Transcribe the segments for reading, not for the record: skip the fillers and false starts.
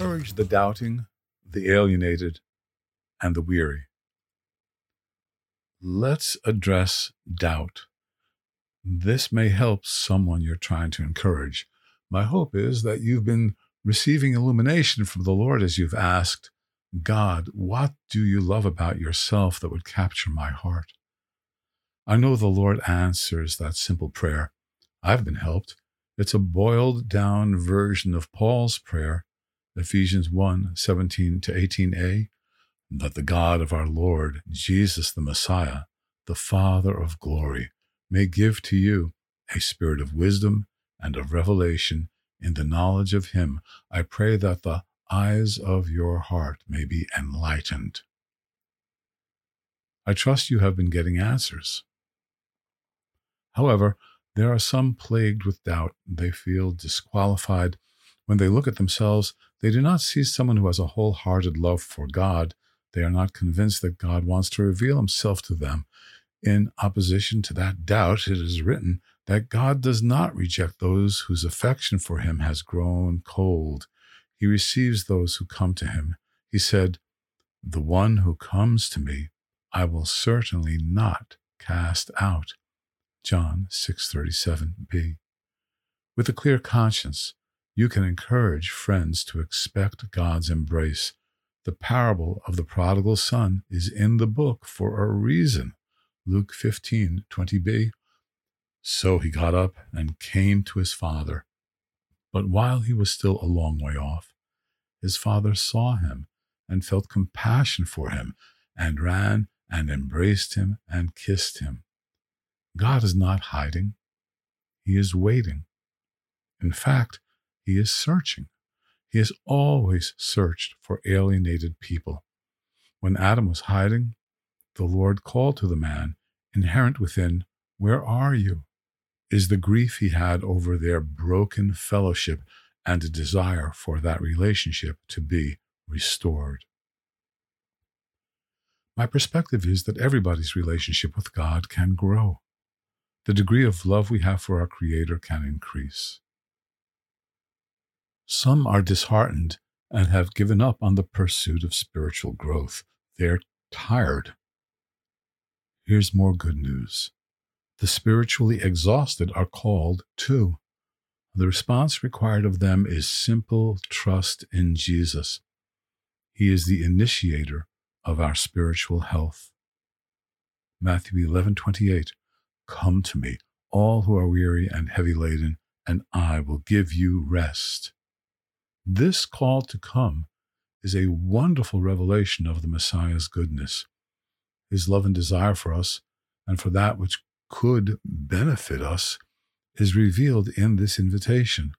encourage the doubting, the alienated, and the weary. Let's address doubt. This may help someone you're trying to encourage. My hope is that you've been receiving illumination from the Lord as you've asked, God, what do you love about yourself that would capture my heart? I know the Lord answers that simple prayer. I've been helped. It's a boiled-down version of Paul's prayer, Ephesians 1:17-18a, that the God of our Lord, Jesus the Messiah, the Father of glory, may give to you a spirit of wisdom and of revelation in the knowledge of him. I pray that the eyes of your heart may be enlightened. I trust you have been getting answers. However, there are some plagued with doubt. They feel disqualified. When they look at themselves, they do not see someone who has a wholehearted love for God. They are not convinced that God wants to reveal himself to them. In opposition to that doubt, it is written that God does not reject those whose affection for him has grown cold. He receives those who come to him. He said, "The one who comes to me, I will certainly not cast out." John 6:37b. With a clear conscience, you can encourage friends to expect God's embrace. The parable of the prodigal son is in the book for a reason. Luke 15:20b. So he got up and came to his father. But while he was still a long way off, his father saw him and felt compassion for him and ran and embraced him and kissed him. God is not hiding. He is waiting. In fact, he is searching. He has always searched for alienated people. When Adam was hiding, the Lord called to the man, inherent within, "Where are you?" is the grief he had over their broken fellowship and a desire for that relationship to be restored. My perspective is that everybody's relationship with God can grow. The degree of love we have for our Creator can increase. Some are disheartened and have given up on the pursuit of spiritual growth. They're tired. Here's more good news. The spiritually exhausted are called too. The response required of them is simple trust in Jesus. He is the initiator of our spiritual health. Matthew 11:28. Come to me, all who are weary and heavy laden, and I will give you rest. This call to come is a wonderful revelation of the Messiah's goodness, his love and desire for us, and for that which could benefit us is revealed in this invitation.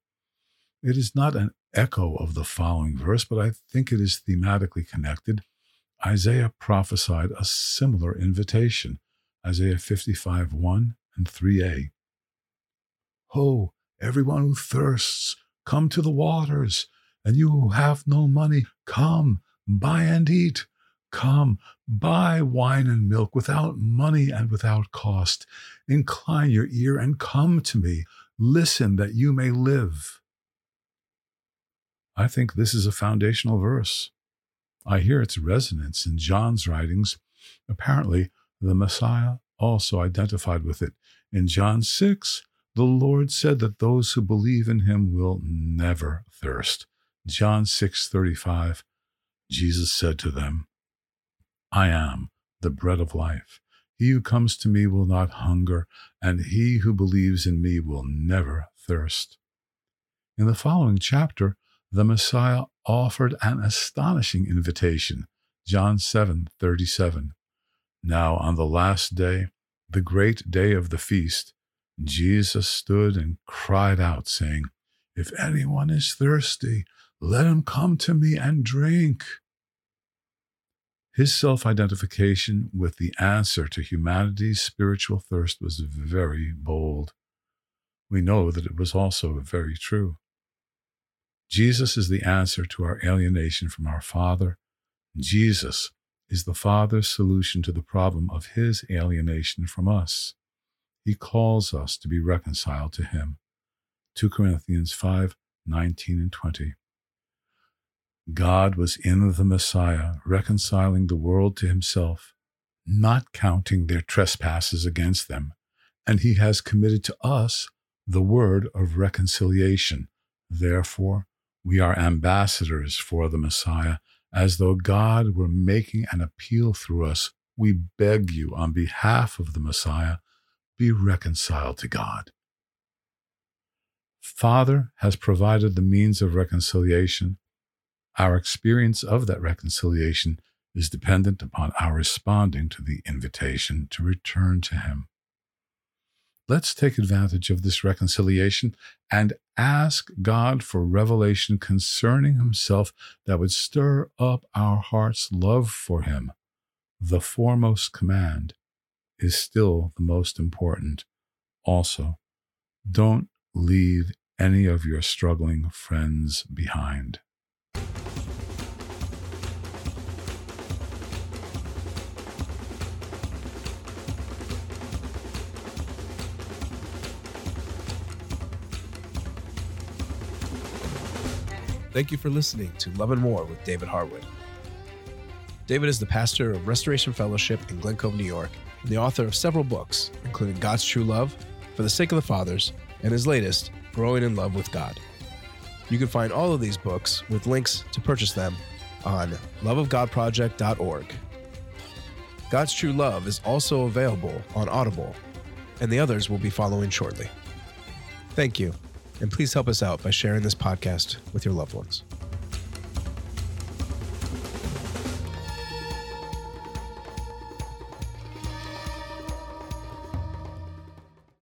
It is not an echo of the following verse, but I think it is thematically connected. Isaiah prophesied a similar invitation, Isaiah 55:1 and 3a. Ho, everyone who thirsts, come to the waters, and you who have no money, come, buy and eat. Come, buy wine and milk without money and without cost. Incline your ear and come to me. Listen that you may live. I think this is a foundational verse. I hear its resonance in John's writings. Apparently, the Messiah also identified with it. In John 6, the Lord said that those who believe in him will never thirst. John 6:35, Jesus said to them, I am the bread of life. He who comes to me will not hunger, and he who believes in me will never thirst. In the following chapter, the Messiah offered an astonishing invitation, John 7:37. Now on the last day, the great day of the feast, Jesus stood and cried out, saying, If anyone is thirsty, let him come to me and drink. His self-identification with the answer to humanity's spiritual thirst was very bold. We know that it was also very true. Jesus is the answer to our alienation from our Father. Jesus is the Father's solution to the problem of his alienation from us. He calls us to be reconciled to him. 2 Corinthians 5:19 and 20. God was in the Messiah, reconciling the world to himself, not counting their trespasses against them, and he has committed to us the word of reconciliation. Therefore, we are ambassadors for the Messiah, as though God were making an appeal through us. We beg you, on behalf of the Messiah, be reconciled to God. Father has provided the means of reconciliation. Our experience of that reconciliation is dependent upon our responding to the invitation to return to him. Let's take advantage of this reconciliation and ask God for revelation concerning himself that would stir up our heart's love for him. The foremost command is still the most important. Also, don't leave any of your struggling friends behind. Thank you for listening to Love and More with David Harwood. David is the pastor of Restoration Fellowship in Glencove, New York, and the author of several books, including God's True Love, For the Sake of the Fathers, and his latest, Growing in Love with God. You can find all of these books with links to purchase them on loveofgodproject.org. God's True Love is also available on Audible, and the others will be following shortly. Thank you. And please help us out by sharing this podcast with your loved ones.